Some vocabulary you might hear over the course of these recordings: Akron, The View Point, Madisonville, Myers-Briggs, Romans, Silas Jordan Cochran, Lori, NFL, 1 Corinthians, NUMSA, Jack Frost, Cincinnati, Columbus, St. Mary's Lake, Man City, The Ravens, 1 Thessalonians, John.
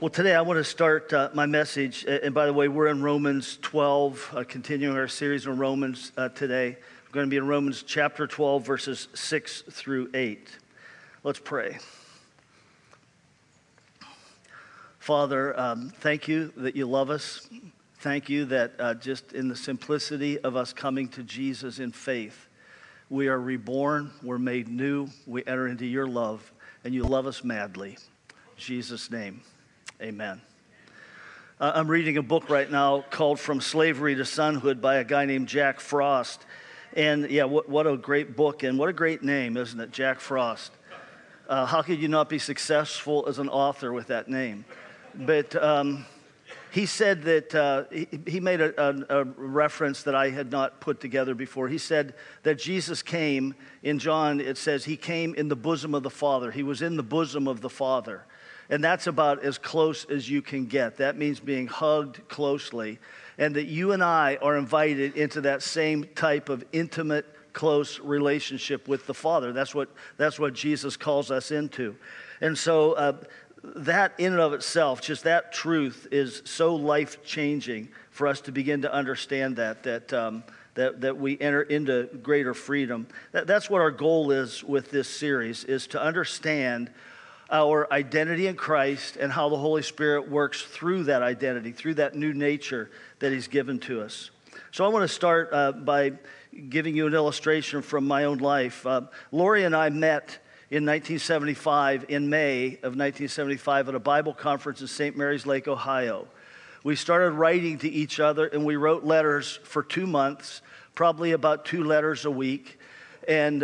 Well, today I want to start my message, and by the way, we're in Romans 12, continuing our series on Romans today. We're going to be in Romans chapter 12, verses 6 through 8. Let's pray. Father, thank you that you love us. Thank you that just in the simplicity of us coming to Jesus in faith, we are reborn, we're made new, we enter into your love, and you love us madly. In Jesus' name. Amen. I'm reading a book right now called From Slavery to Sonhood by a guy named Jack Frost. And yeah, what a great book and what a great name, isn't it, Jack Frost? How could you not be successful as an author with that name? But he said that, he made a reference that I had not put together before. He said that Jesus came, in John it says, he came in the bosom of the Father. He was in the bosom of the Father. And that's about as close as you can get. That means being hugged closely. And that you and I are invited into that same type of intimate, close relationship with the Father. That's what Jesus calls us into. And so that in and of itself, just that truth is so life-changing for us to begin to understand that we enter into greater freedom. That's what our goal is with this series, is to understand our identity in Christ and how the Holy Spirit works through that identity, through that new nature that he's given to us. So I want to start by giving you an illustration from my own life. Lori and I met in 1975, in May of 1975, at a Bible conference in St. Mary's Lake, Ohio. We started writing to each other, and we wrote letters for 2 months, probably about 2 letters a week, and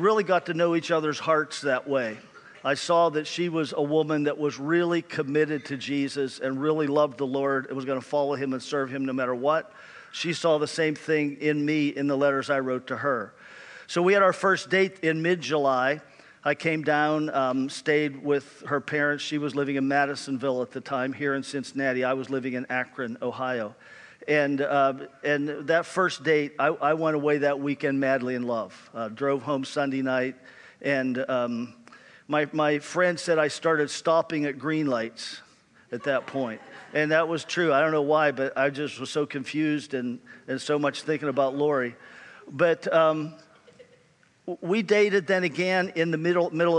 really got to know each other's hearts that way. I saw that she was a woman that was really committed to Jesus and really loved the Lord and was going to follow him and serve him no matter what. She saw the same thing in me in the letters I wrote to her. So we had our first date in mid-July. I came down, stayed with her parents. She was living in Madisonville at the time, here in Cincinnati. I was living in Akron, Ohio. And that first date, I went away that weekend madly in love. Drove home Sunday night, and My friend said I started stopping at green lights at that point. And that was true. I don't know why, but I just was so confused and so much thinking about Lori. But we dated then again in the middle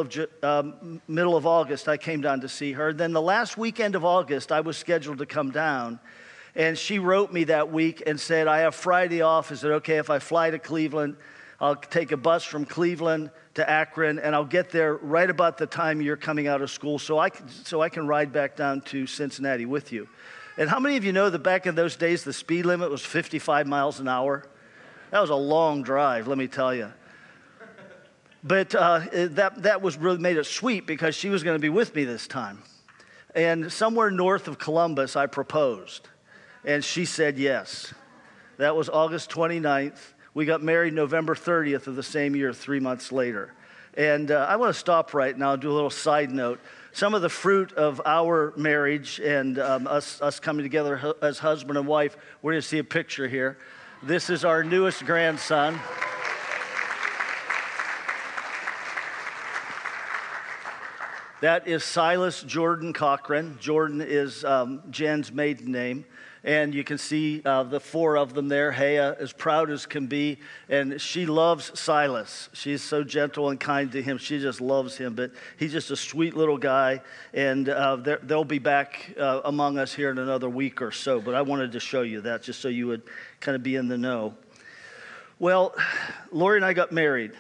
of August. I came down to see her. Then the last weekend of August, I was scheduled to come down. And she wrote me that week and said, I have Friday off. Is it okay if I fly to Cleveland? I'll take a bus from Cleveland to Akron, and I'll get there right about the time you're coming out of school so I can ride back down to Cincinnati with you. And how many of you know that back in those days, the speed limit was 55 miles an hour? That was a long drive, let me tell you. But that was really made it sweet because she was going to be with me this time. And somewhere north of Columbus, I proposed, and she said yes. That was August 29th. We got married November 30th of the same year, 3 months later. And I want to stop right now and do a little side note. Some of the fruit of our marriage and us coming together as husband and wife, we're going to see a picture here. This is our newest grandson. That is Silas Jordan Cochran. Jordan is Jen's maiden name. And you can see the 4 of them there. Haya, as proud as can be. And she loves Silas. She's so gentle and kind to him. She just loves him. But he's just a sweet little guy. And they'll be back among us here in another week or so. But I wanted to show you that just so you would kind of be in the know. Well, Lori and I got married.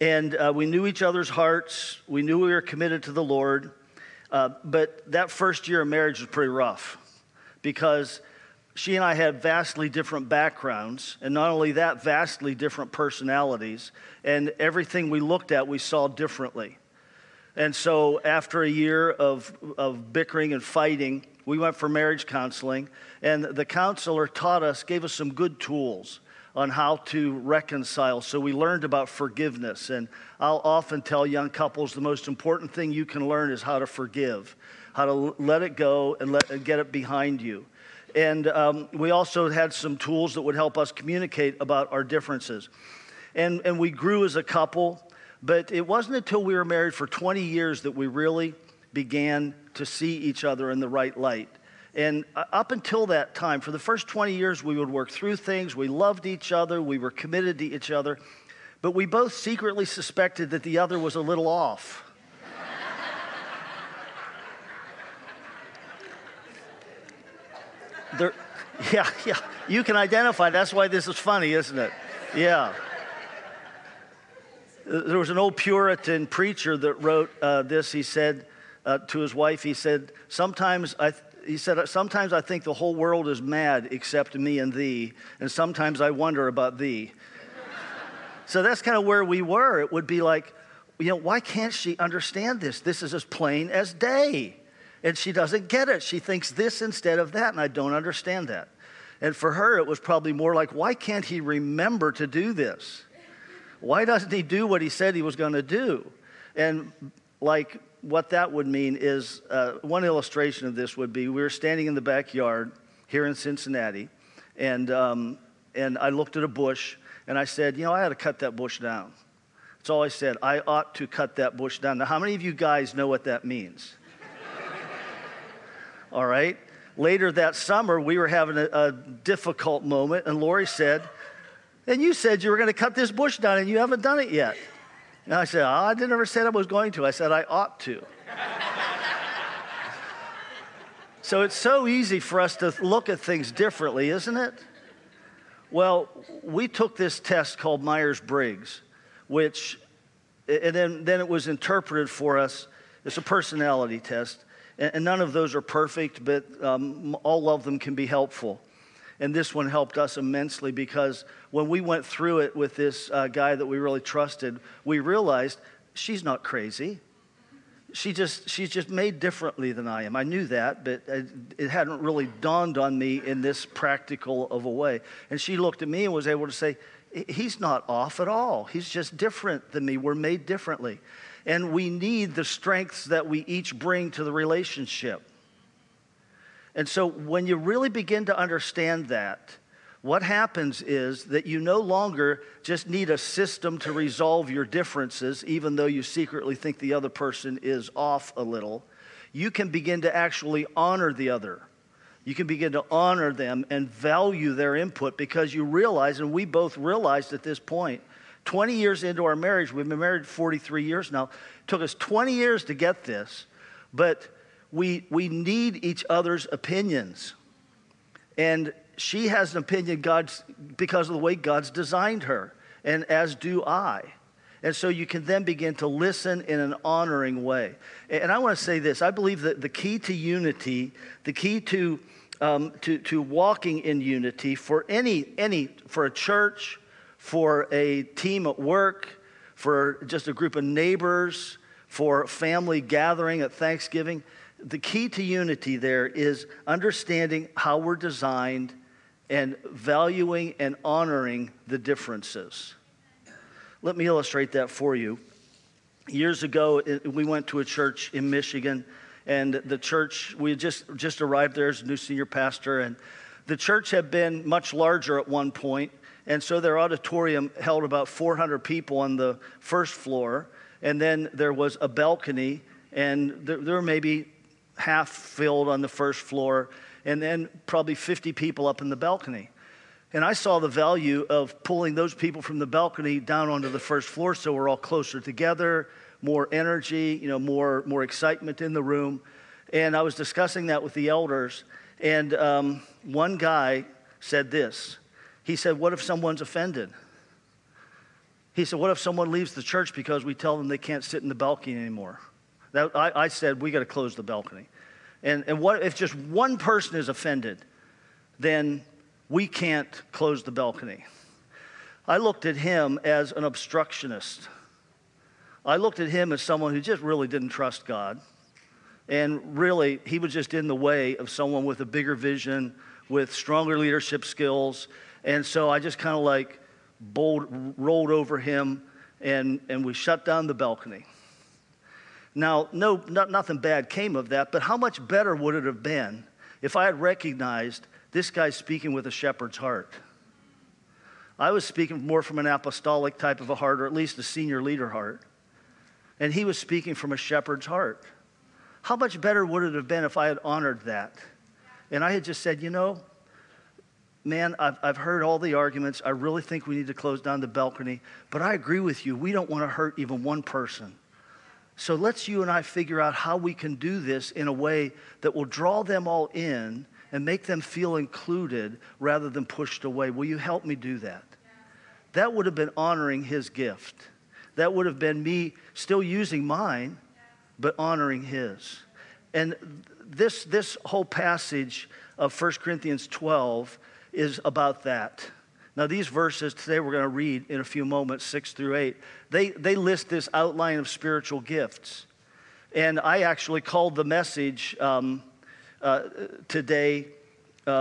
And we knew each other's hearts. We knew we were committed to the Lord. But that first year of marriage was pretty rough, because she and I had vastly different backgrounds, and not only that, vastly different personalities, and everything we looked at we saw differently. And so after a year of bickering and fighting, we went for marriage counseling, and the counselor gave us some good tools on how to reconcile. So we learned about forgiveness, and I'll often tell young couples the most important thing you can learn is how to forgive, how to let it go and get it behind you. And we also had some tools that would help us communicate about our differences. And we grew as a couple, but it wasn't until we were married for 20 years that we really began to see each other in the right light. And up until that time, for the first 20 years, we would work through things. We loved each other. We were committed to each other. But we both secretly suspected that the other was a little off. Yeah, you can identify. That's why this is funny, isn't it? Yeah. There was an old Puritan preacher that wrote this. He said to his wife, he said, sometimes I think the whole world is mad except me and thee, and sometimes I wonder about thee. So that's kind of where we were. It would be like, you know, why can't she understand this? This is as plain as day. And she doesn't get it. She thinks this instead of that, and I don't understand that. And for her, it was probably more like, why can't he remember to do this? Why doesn't he do what he said he was going to do? And like what that would mean is, one illustration of this would be, we were standing in the backyard here in Cincinnati, and I looked at a bush, and I said, you know, I ought to cut that bush down. That's all I said. I ought to cut that bush down. Now, how many of you guys know what that means? All right. Later that summer, we were having a difficult moment, and Lori said, and you said you were going to cut this bush down, and you haven't done it yet. And I said, oh, I never said I was going to. I said, I ought to. So it's so easy for us to look at things differently, isn't it? Well, we took this test called Myers-Briggs, which, and then it was interpreted for us. It's a personality test. And none of those are perfect, but all of them can be helpful. And this one helped us immensely, because when we went through it with this guy that we really trusted, we realized she's not crazy. She's just made differently than I am. I knew that, but it hadn't really dawned on me in this practical of a way. And she looked at me and was able to say, he's not off at all. He's just different than me. We're made differently. And we need the strengths that we each bring to the relationship. And so when you really begin to understand that, what happens is that you no longer just need a system to resolve your differences, even though you secretly think the other person is off a little. You can begin to actually honor the other. You can begin to honor them and value their input, because you realize, and we both realized at this point, 20 years into our marriage, we've been married 43 years now. It took us 20 years to get this, but we need each other's opinions. And she has an opinion because of the way God's designed her, and as do I. And so you can then begin to listen in an honoring way. And I want to say this. I believe that the key to unity, the key to walking in unity for for a church, for a team at work, for just a group of neighbors, for family gathering at Thanksgiving. The key to unity there is understanding how we're designed and valuing and honoring the differences. Let me illustrate that for you. Years ago, we went to a church in Michigan, and the church, we just arrived there as a new senior pastor, and the church had been much larger at one point. And so their auditorium held about 400 people on the first floor, and then there was a balcony, and there were maybe half filled on the first floor, and then probably 50 people up in the balcony. And I saw the value of pulling those people from the balcony down onto the first floor, so we're all closer together, more energy, you know, more excitement in the room. And I was discussing that with the elders, and one guy said this. He said, what if someone's offended? He said, what if someone leaves the church because we tell them they can't sit in the balcony anymore? That, I said, we got to close the balcony. And what if just one person is offended? Then we can't close the balcony. I looked at him as an obstructionist. I looked at him as someone who just really didn't trust God. And really, he was just in the way of someone with a bigger vision, with stronger leadership skills. And so I just kind of like rolled over him, and we shut down the balcony. Now, nothing bad came of that, but how much better would it have been if I had recognized this guy's speaking with a shepherd's heart? I was speaking more from an apostolic type of a heart, or at least a senior leader heart, and he was speaking from a shepherd's heart. How much better would it have been if I had honored that? And I had just said, you know, man, I've heard all the arguments. I really think we need to close down the balcony. But I agree with you. We don't want to hurt even one person. So let's you and I figure out how we can do this in a way that will draw them all in and make them feel included rather than pushed away. Will you help me do that? That would have been honoring his gift. That would have been me still using mine, but honoring his. And this whole passage of 1 Corinthians 12 is about that. Now, these verses today we're going to read in a few moments, 6 through 8. They list this outline of spiritual gifts. And I actually called the message today, not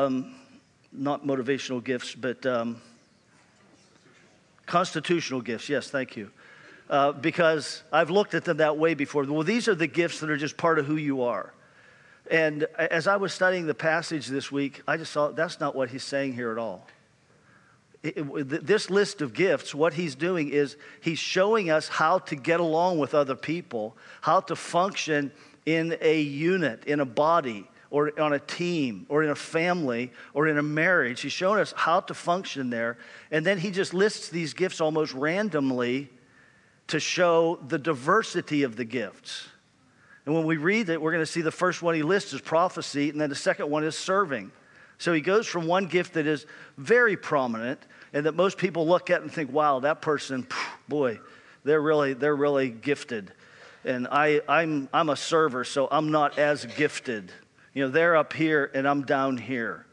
motivational gifts, but constitutional gifts. Yes, thank you. Because I've looked at them that way before. Well, these are the gifts that are just part of who you are. And as I was studying the passage this week, I just saw that's not what he's saying here at all. This list of gifts, what he's doing is he's showing us how to get along with other people, how to function in a unit, in a body, or on a team, or in a family, or in a marriage. He's showing us how to function there. And then he just lists these gifts almost randomly to show the diversity of the gifts. And when we read it, we're going to see the first one he lists is prophecy, and then the second one is serving. So he goes from one gift that is very prominent and that most people look at and think, wow, that person, boy, they're really gifted. And I'm a server, so I'm not as gifted. You know, they're up here and I'm down here.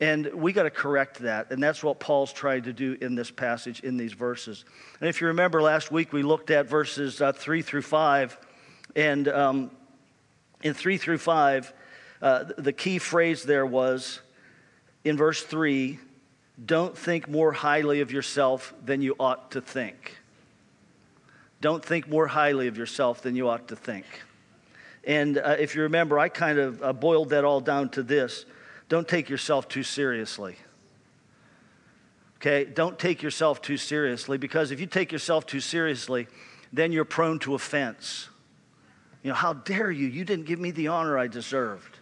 And we got to correct that. And that's what Paul's trying to do in this passage, in these verses. And if you remember last week, we looked at verses 3 through 5. And in 3 through 5, the key phrase there was, in verse 3, don't think more highly of yourself than you ought to think. Don't think more highly of yourself than you ought to think. And if you remember, I kind of boiled that all down to this. Don't take yourself too seriously. Okay? Don't take yourself too seriously, because if you take yourself too seriously, then you're prone to offense. You know, how dare you? You didn't give me the honor I deserved.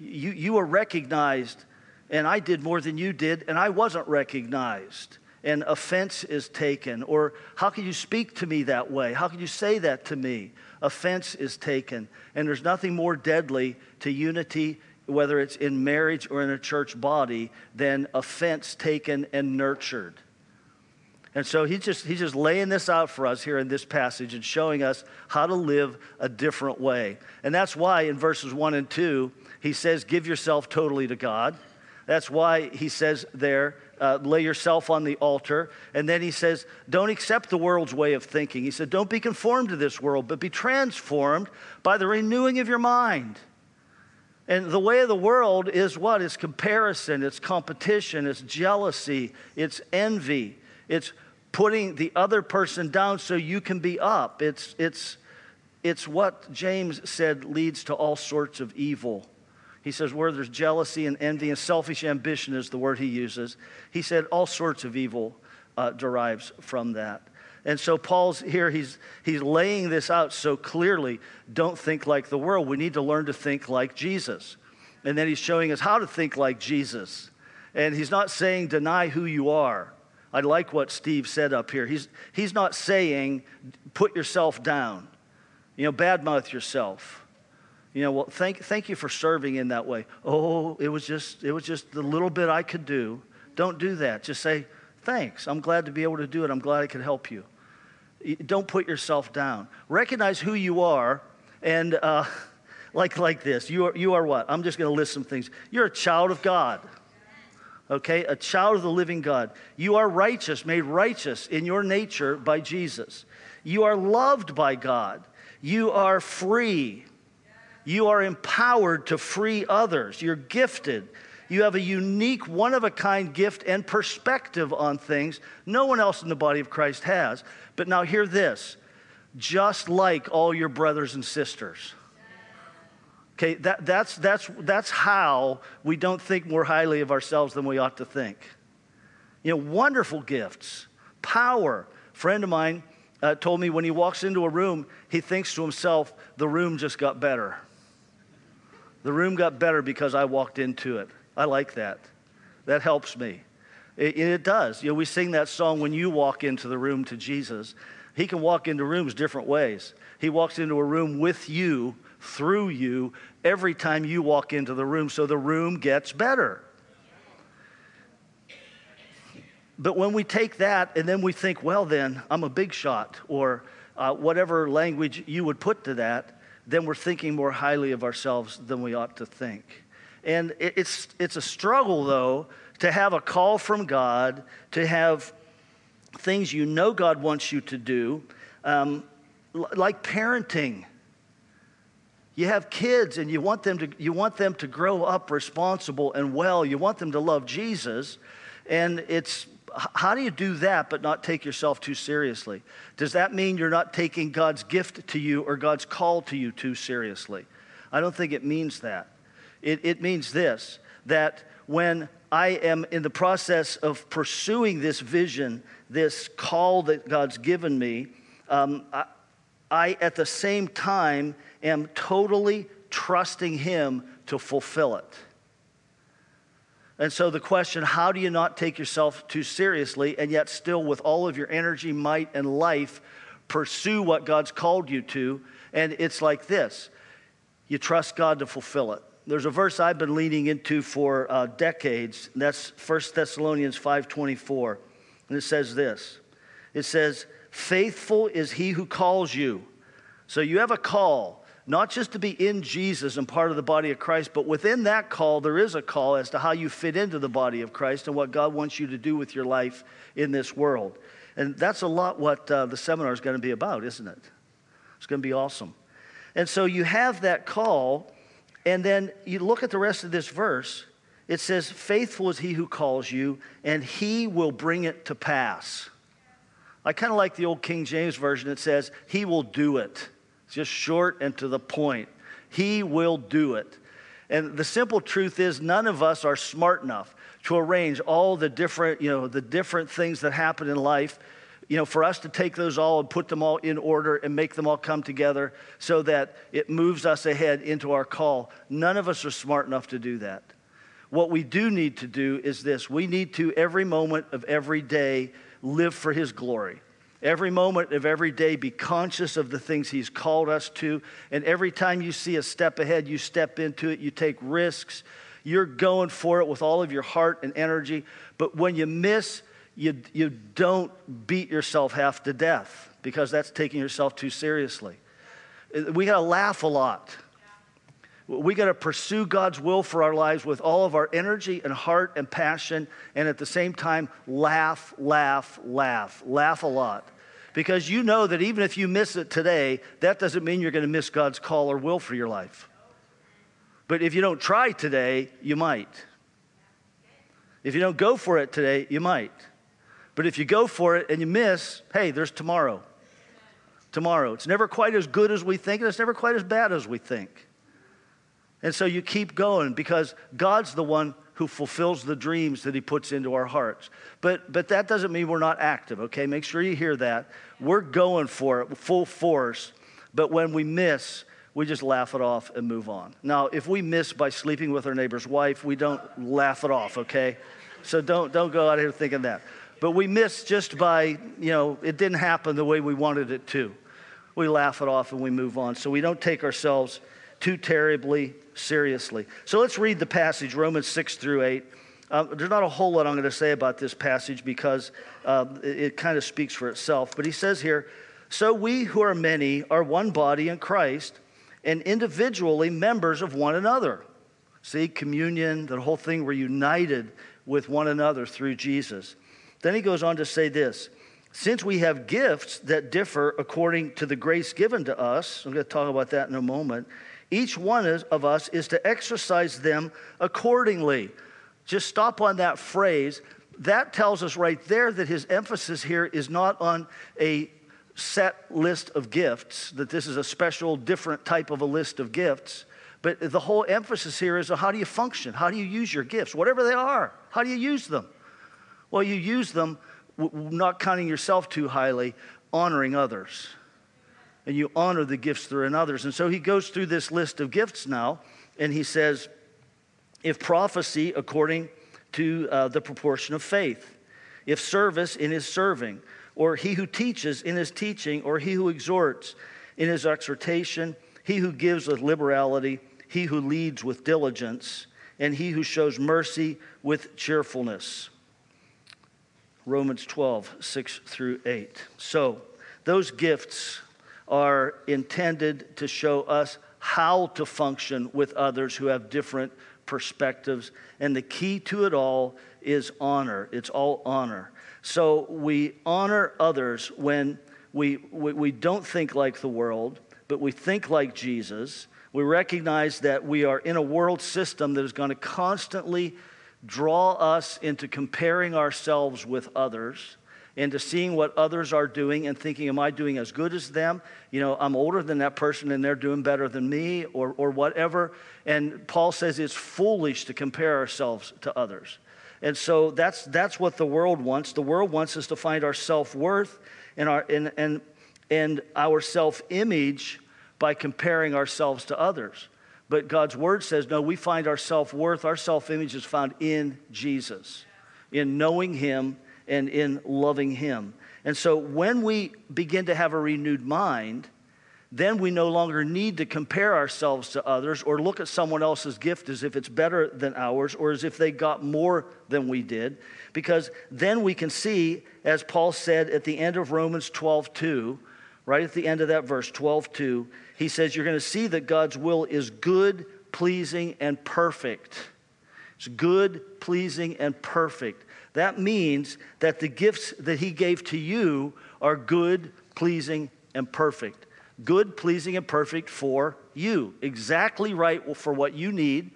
You were recognized, and I did more than you did, and I wasn't recognized. And offense is taken. Or how can you speak to me that way? How can you say that to me? Offense is taken. And there's nothing more deadly to unity, whether it's in marriage or in a church body, than offense taken and nurtured. And so he's just laying this out for us here in this passage and showing us how to live a different way. And that's why in verses 1 and 2, he says, give yourself totally to God. That's why he says there, lay yourself on the altar. And then he says, don't accept the world's way of thinking. He said, don't be conformed to this world, but be transformed by the renewing of your mind. And the way of the world is what? It's comparison, it's competition, it's jealousy, it's envy. It's putting the other person down so you can be up. It's what James said leads to all sorts of evil. He says where there's jealousy and envy and selfish ambition is the word he uses. He said all sorts of evil derives from that. And so Paul's here, he's laying this out so clearly. Don't think like the world. We need to learn to think like Jesus. And then he's showing us how to think like Jesus. And he's not saying deny who you are. I like what Steve said up here. He's not saying put yourself down, you know, badmouth yourself. You know, well, thank you for serving in that way. Oh, it was just the little bit I could do. Don't do that. Just say, thanks. I'm glad to be able to do it. I'm glad I could help you. Don't put yourself down. Recognize who you are, and like this. You are what? I'm just going to list some things. You're a child of God. Okay, a child of the living God. You are righteous, made righteous in your nature by Jesus. You are loved by God. You are free. You are empowered to free others. You're gifted. You have a unique, one-of-a-kind gift and perspective on things no one else in the body of Christ has. But now hear this. Just like all your brothers and sisters. Okay, that's how we don't think more highly of ourselves than we ought to think. You know, wonderful gifts, power. A friend of mine told me when he walks into a room, he thinks to himself, the room just got better. The room got better because I walked into it. I like that. That helps me. It does. You know, we sing that song, when you walk into the room to Jesus. He can walk into rooms different ways. He walks into a room with you, through you, every time you walk into the room, so the room gets better. But when we take that and then we think, well, then I'm a big shot, or whatever language you would put to that, then we're thinking more highly of ourselves than we ought to think. And it's a struggle, though, to have a call from God, to have things you know God wants you to do, like parenting. You have kids and you want them to grow up responsible and well. You want them to love Jesus, and it's, how do you do that but not take yourself too seriously? Does that mean you're not taking God's gift to you or God's call to you too seriously? I don't think it means that. It means this, that when I am in the process of pursuing this vision, this call that God's given me, I at the same time am totally trusting Him to fulfill it. And so the question, how do you not take yourself too seriously and yet still with all of your energy, might, and life pursue what God's called you to? And it's like this, you trust God to fulfill it. There's a verse I've been leaning into for decades, and that's 1 Thessalonians 5:24, and it says this. It says, faithful is He who calls you. So you have a call, not just to be in Jesus and part of the body of Christ, but within that call, there is a call as to how you fit into the body of Christ and what God wants you to do with your life in this world. And that's a lot what the seminar is going to be about, isn't it? It's going to be awesome. And so you have that call. And then you look at the rest of this verse. It says, faithful is He who calls you, and He will bring it to pass. I kind of like the old King James Version. It says, He will do it. It's just short and to the point. He will do it. And the simple truth is, none of us are smart enough to arrange all the different, the different things that happen in life, for us to take those all and put them all in order and make them all come together so that it moves us ahead into our call. None of us are smart enough to do that. What we do need to do is this. We need to, every moment of every day, live for His glory. Every moment of every day, be conscious of the things He's called us to. And every time you see a step ahead, you step into it, you take risks. You're going for it with all of your heart and energy. But when you miss, you don't beat yourself half to death, because that's taking yourself too seriously. We got to laugh a lot. We got to pursue God's will for our lives with all of our energy and heart and passion, and at the same time, laugh, laugh, laugh, laugh a lot. Because you know that even if you miss it today, that doesn't mean you're going to miss God's call or will for your life. But if you don't try today, you might. If you don't go for it today, you might. But if you go for it and you miss, hey, there's tomorrow. Tomorrow. It's never quite as good as we think, and it's never quite as bad as we think. And so you keep going, because God's the one who fulfills the dreams that He puts into our hearts. But that doesn't mean we're not active, okay? Make sure you hear that. We're going for it full force, but when we miss, we just laugh it off and move on. Now, if we miss by sleeping with our neighbor's wife, we don't laugh it off, okay? So don't go out here thinking that. But we miss just by, it didn't happen the way we wanted it to. We laugh it off and we move on. So we don't take ourselves too terribly seriously. So let's read the passage, Romans 6-8. There's not a whole lot I'm going to say about this passage, because it kind of speaks for itself. But he says here, so we who are many are one body in Christ, and individually members of one another. See, communion, the whole thing, we're united with one another through Jesus. Then he goes on to say this, since we have gifts that differ according to the grace given to us, I'm going to talk about that in a moment, each one of us is to exercise them accordingly. Just stop on that phrase. That tells us right there that his emphasis here is not on a set list of gifts, that this is a special, different type of a list of gifts, but the whole emphasis here is on how do you function? How do you use your gifts? Whatever they are, how do you use them? Well, you use them, not counting yourself too highly, honoring others. And you honor the gifts that are in others. And so he goes through this list of gifts now, and he says, if prophecy according to the proportion of faith, if service in his serving, or he who teaches in his teaching, or he who exhorts in his exhortation, he who gives with liberality, he who leads with diligence, and he who shows mercy with cheerfulness. Romans 12, 6 through 8. So those gifts are intended to show us how to function with others who have different perspectives. And the key to it all is honor. It's all honor. So we honor others when we don't think like the world, but we think like Jesus. We recognize that we are in a world system that is going to constantly draw us into comparing ourselves with others, into seeing what others are doing and thinking, am I doing as good as them? You know, I'm older than that person and they're doing better than me, or whatever. And Paul says it's foolish to compare ourselves to others. And so that's what the world wants. The world wants us to find our self-worth and our self-image by comparing ourselves to others. But God's word says, no, we find our self-worth, our self-image is found in Jesus, in knowing him and in loving him. And so when we begin to have a renewed mind, then we no longer need to compare ourselves to others or look at someone else's gift as if it's better than ours or as if they got more than we did, because then we can see, as Paul said at the end of Romans 12:2, right at the end of that verse, 12:2, he says you're going to see that God's will is good, pleasing, and perfect. It's good, pleasing, and perfect. That means that the gifts that he gave to you are good, pleasing, and perfect. Good, pleasing, and perfect for you. Exactly right for what you need,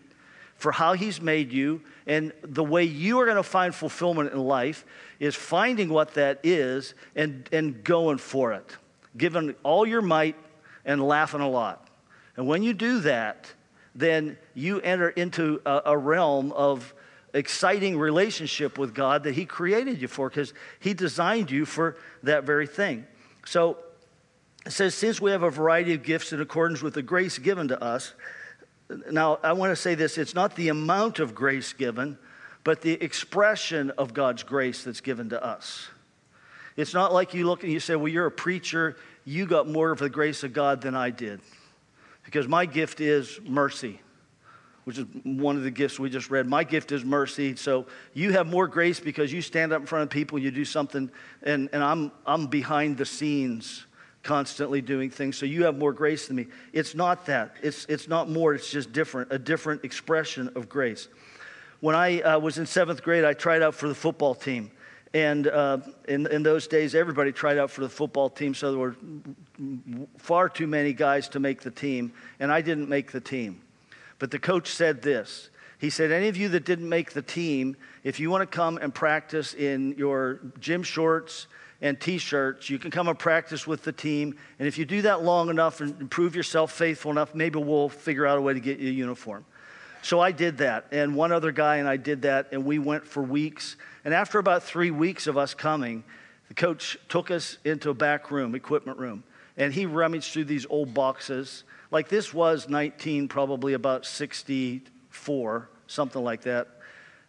for how he's made you, and the way you are going to find fulfillment in life is finding what that is and going for it, giving all your might and laughing a lot. And when you do that, then you enter into a realm of exciting relationship with God that he created you for, because he designed you for that very thing. So it says, since we have a variety of gifts in accordance with the grace given to us. Now, I want to say this. It's not the amount of grace given, but the expression of God's grace that's given to us. It's not like you look and you say, well, you're a preacher. You got more of the grace of God than I did, because my gift is mercy, which is one of the gifts we just read. My gift is mercy. So you have more grace because you stand up in front of people, you do something, and I'm behind the scenes constantly doing things. So you have more grace than me. It's not that. It's not more. It's just different, a different expression of grace. When I was in seventh grade, I tried out for the football team. And in those days, everybody tried out for the football team. So there were far too many guys to make the team. And I didn't make the team. But the coach said this. He said, any of you that didn't make the team, if you want to come and practice in your gym shorts and T-shirts, you can come and practice with the team. And if you do that long enough and prove yourself faithful enough, maybe we'll figure out a way to get you a uniform. So I did that. And one other guy and I did that. And we went for weeks. And after about 3 weeks of us coming, the coach took us into a back room, equipment room. And he rummaged through these old boxes. Like this was probably about 64, something like that.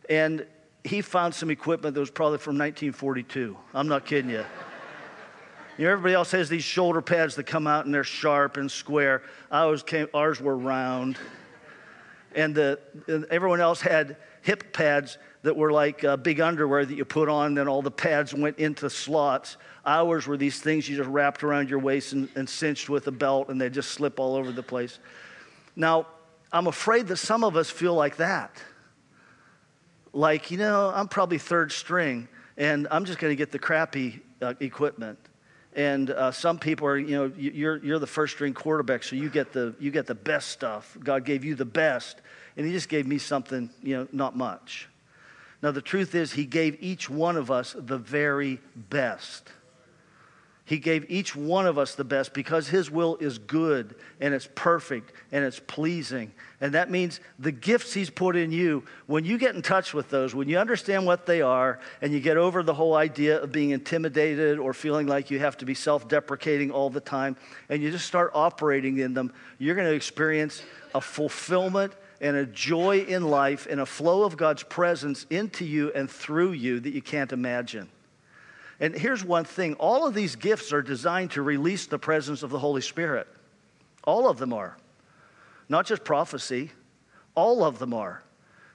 And he found some equipment that was probably from 1942. I'm not kidding you. You know, everybody else has these shoulder pads that come out and they're sharp and square. Ours were round. And everyone else had hip pads that were like big underwear that you put on, and then all the pads went into slots. Ours were these things you just wrapped around your waist and cinched with a belt, and they just slip all over the place. Now, I'm afraid that some of us feel like that. Like, you know, I'm probably third string, and I'm just going to get the crappy equipment. And some people are, you know, you're the first string quarterback, so you get the best stuff. God gave you the best, and he just gave me something, you know, not much. Now, the truth is he gave each one of us the very best. He gave each one of us the best because His will is good and it's perfect and it's pleasing. And that means the gifts He's put in you, when you get in touch with those, when you understand what they are and you get over the whole idea of being intimidated or feeling like you have to be self-deprecating all the time, and you just start operating in them, you're going to experience a fulfillment and a joy in life and a flow of God's presence into you and through you that you can't imagine. And here's one thing. All of these gifts are designed to release the presence of the Holy Spirit. All of them are. Not just prophecy. All of them are.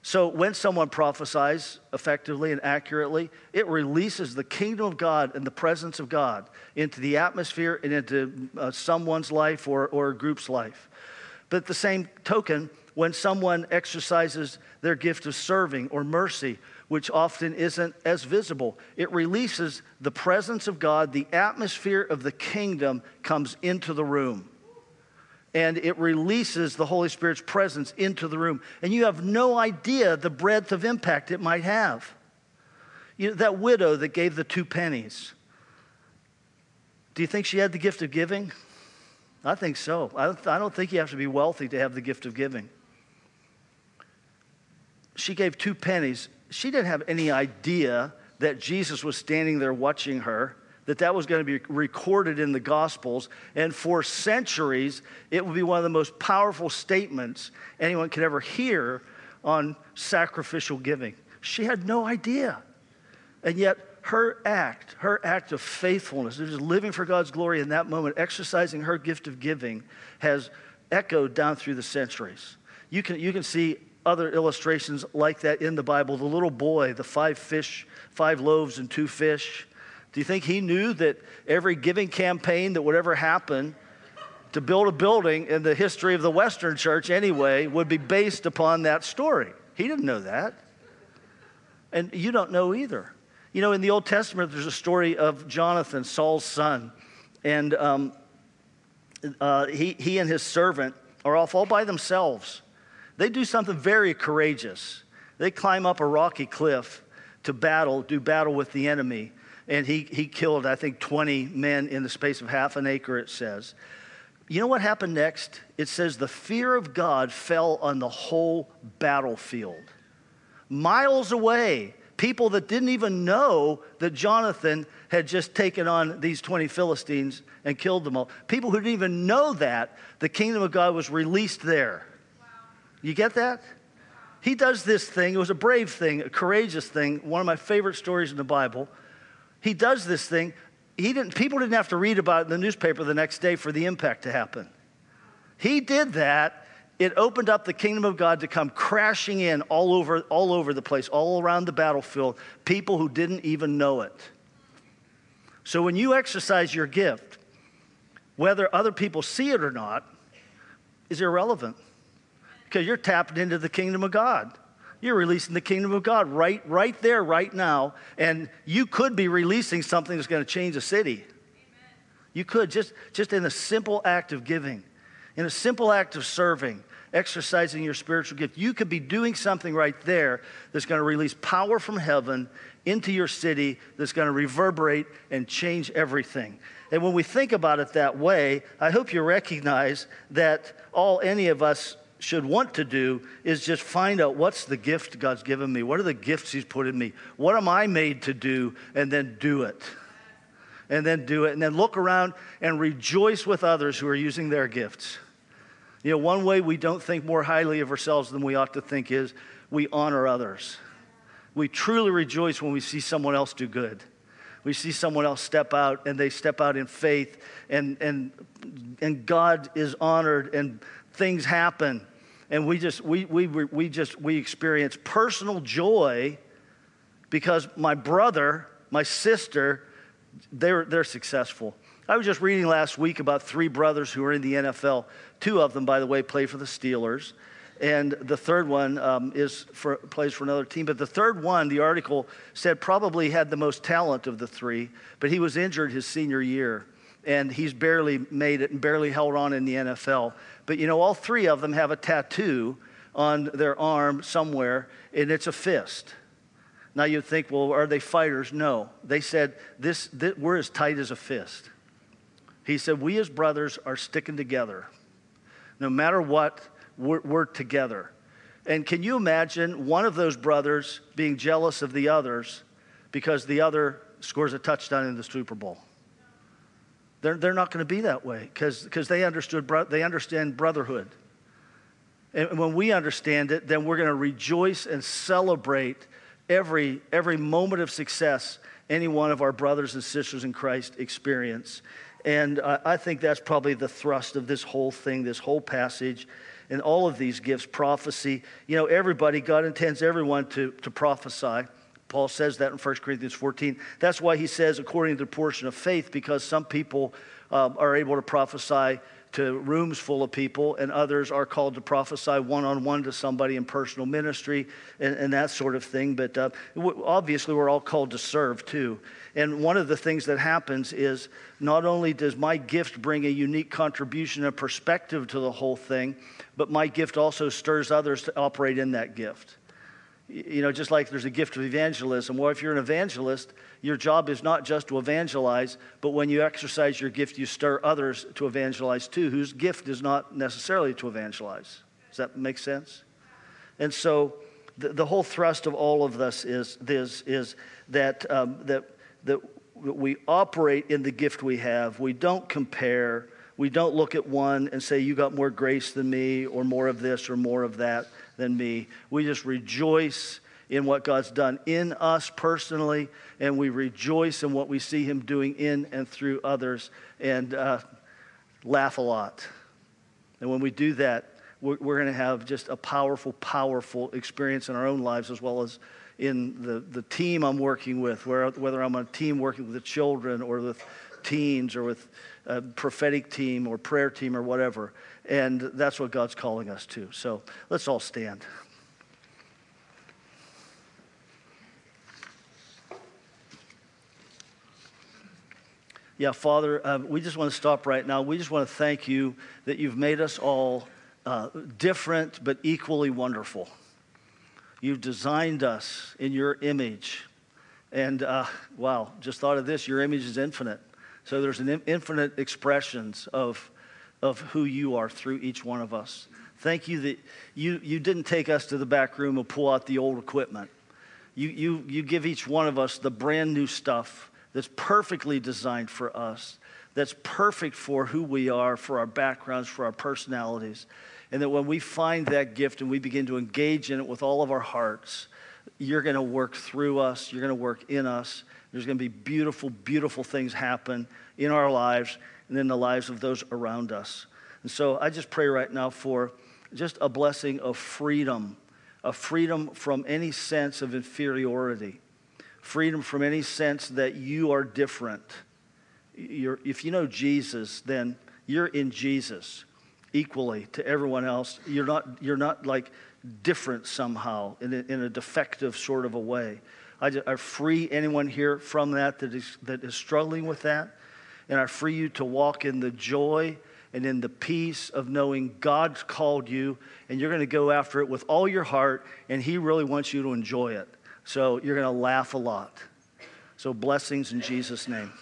So when someone prophesies effectively and accurately, it releases the kingdom of God and the presence of God into the atmosphere and into someone's life or a group's life. But at the same token, when someone exercises their gift of serving or mercy, which often isn't as visible, it releases the presence of God, the atmosphere of the kingdom comes into the room. And it releases the Holy Spirit's presence into the room. And you have no idea the breadth of impact it might have. You know, that widow that gave the 2 pennies, do you think she had the gift of giving? I think so. I don't think you have to be wealthy to have the gift of giving. She gave 2 pennies. She didn't have any idea that Jesus was standing there watching her, that was going to be recorded in the Gospels. And for centuries, it would be one of the most powerful statements anyone could ever hear on sacrificial giving. She had no idea. And yet her act of faithfulness, just living for God's glory in that moment, exercising her gift of giving, has echoed down through the centuries. You can see other illustrations like that in the Bible. The little boy, the 5 loaves and 2 fish. Do you think he knew that every giving campaign that would ever happen to build a building in the history of the Western church anyway would be based upon that story? He didn't know that. And you don't know either. You know, in the Old Testament, there's a story of Jonathan, Saul's son. And he and his servant are off all by themselves. They do something very courageous. They climb up a rocky cliff to do battle with the enemy. And he killed, I think, 20 men in the space of half an acre, it says. You know what happened next? It says the fear of God fell on the whole battlefield. Miles away, people that didn't even know that Jonathan had just taken on these 20 Philistines and killed them all. People who didn't even know that, the kingdom of God was released there. You get that? He does this thing. It was a brave thing, a courageous thing, one of my favorite stories in the Bible. He does this thing. People didn't have to read about it in the newspaper the next day for the impact to happen. He did that. It opened up the kingdom of God to come crashing in all over the place, all around the battlefield, people who didn't even know it. So when you exercise your gift, whether other people see it or not is irrelevant. Because you're tapped into the kingdom of God. You're releasing the kingdom of God right there, right now. And you could be releasing something that's going to change a city. Amen. You could, just in a simple act of giving, in a simple act of serving, exercising your spiritual gift. You could be doing something right there that's going to release power from heaven into your city that's going to reverberate and change everything. And when we think about it that way, I hope you recognize that all any of us should want to do is just find out what's the gift God's given me. What are the gifts He's put in me? What am I made to do? And then do it. And then do it. And then look around and rejoice with others who are using their gifts. You know, one way we don't think more highly of ourselves than we ought to think is we honor others. We truly rejoice when we see someone else do good. We see someone else step out, and they step out in faith, and God is honored, and things happen, and we experience personal joy because my brother, my sister, they're successful. I was just reading last week about 3 brothers who are in the NFL. 2 of them, by the way, play for the Steelers, and the third one plays for another team. But the third one, the article said, probably had the most talent of the 3, but he was injured his senior year. And he's barely made it and barely held on in the NFL. But, you know, all 3 of them have a tattoo on their arm somewhere, and it's a fist. Now you'd think, well, are they fighters? No. They said, we're as tight as a fist. He said, we as brothers are sticking together. No matter what, we're together. And can you imagine one of those brothers being jealous of the others because the other scores a touchdown in the Super Bowl? They're not going to be that way because they understand brotherhood. And when we understand it, then we're going to rejoice and celebrate every moment of success any one of our brothers and sisters in Christ experience. And I think that's probably the thrust of this whole thing, this whole passage, and all of these gifts, prophecy. You know, everybody, God intends everyone to prophesy. Paul says that in 1 Corinthians 14. That's why he says, according to the portion of faith, because some people are able to prophesy to rooms full of people, and others are called to prophesy one-on-one to somebody in personal ministry and that sort of thing. But obviously, we're all called to serve, too. And one of the things that happens is not only does my gift bring a unique contribution and perspective to the whole thing, but my gift also stirs others to operate in that gift. You know, just like there's a gift of evangelism. Well, if you're an evangelist, your job is not just to evangelize, but when you exercise your gift, you stir others to evangelize too, whose gift is not necessarily to evangelize. Does that make sense? And so the whole thrust of all of this is that, that we operate in the gift we have. We don't compare. We don't look at one and say, you got more grace than me or more of this or more of that than me. We just rejoice in what God's done in us personally, and we rejoice in what we see Him doing in and through others, and laugh a lot. And when we do that, we're going to have just a powerful, powerful experience in our own lives, as well as in the team I'm working with, whether I'm on a team working with the children or with teens or with a prophetic team or prayer team or whatever. And that's what God's calling us to. So let's all stand. Yeah, Father, we just want to stop right now. We just want to thank you that you've made us all different but equally wonderful. You've designed us in your image. And wow, just thought of this, your image is infinite. So there's an infinite expressions of who you are through each one of us. Thank you that you didn't take us to the back room and pull out the old equipment. You give each one of us the brand new stuff that's perfectly designed for us, that's perfect for who we are, for our backgrounds, for our personalities. And that when we find that gift and we begin to engage in it with all of our hearts, you're going to work through us, you're going to work in us. There's going to be beautiful, beautiful things happen in our lives and in the lives of those around us. And so I just pray right now for just a blessing of freedom from any sense of inferiority, freedom from any sense that you are different. If you know Jesus, then you're in Jesus equally to everyone else. You're not like different somehow in a defective sort of a way. I free anyone here from that is struggling with that. And I free you to walk in the joy and in the peace of knowing God's called you, and you're going to go after it with all your heart, and He really wants you to enjoy it. So you're going to laugh a lot. So blessings in Jesus' name.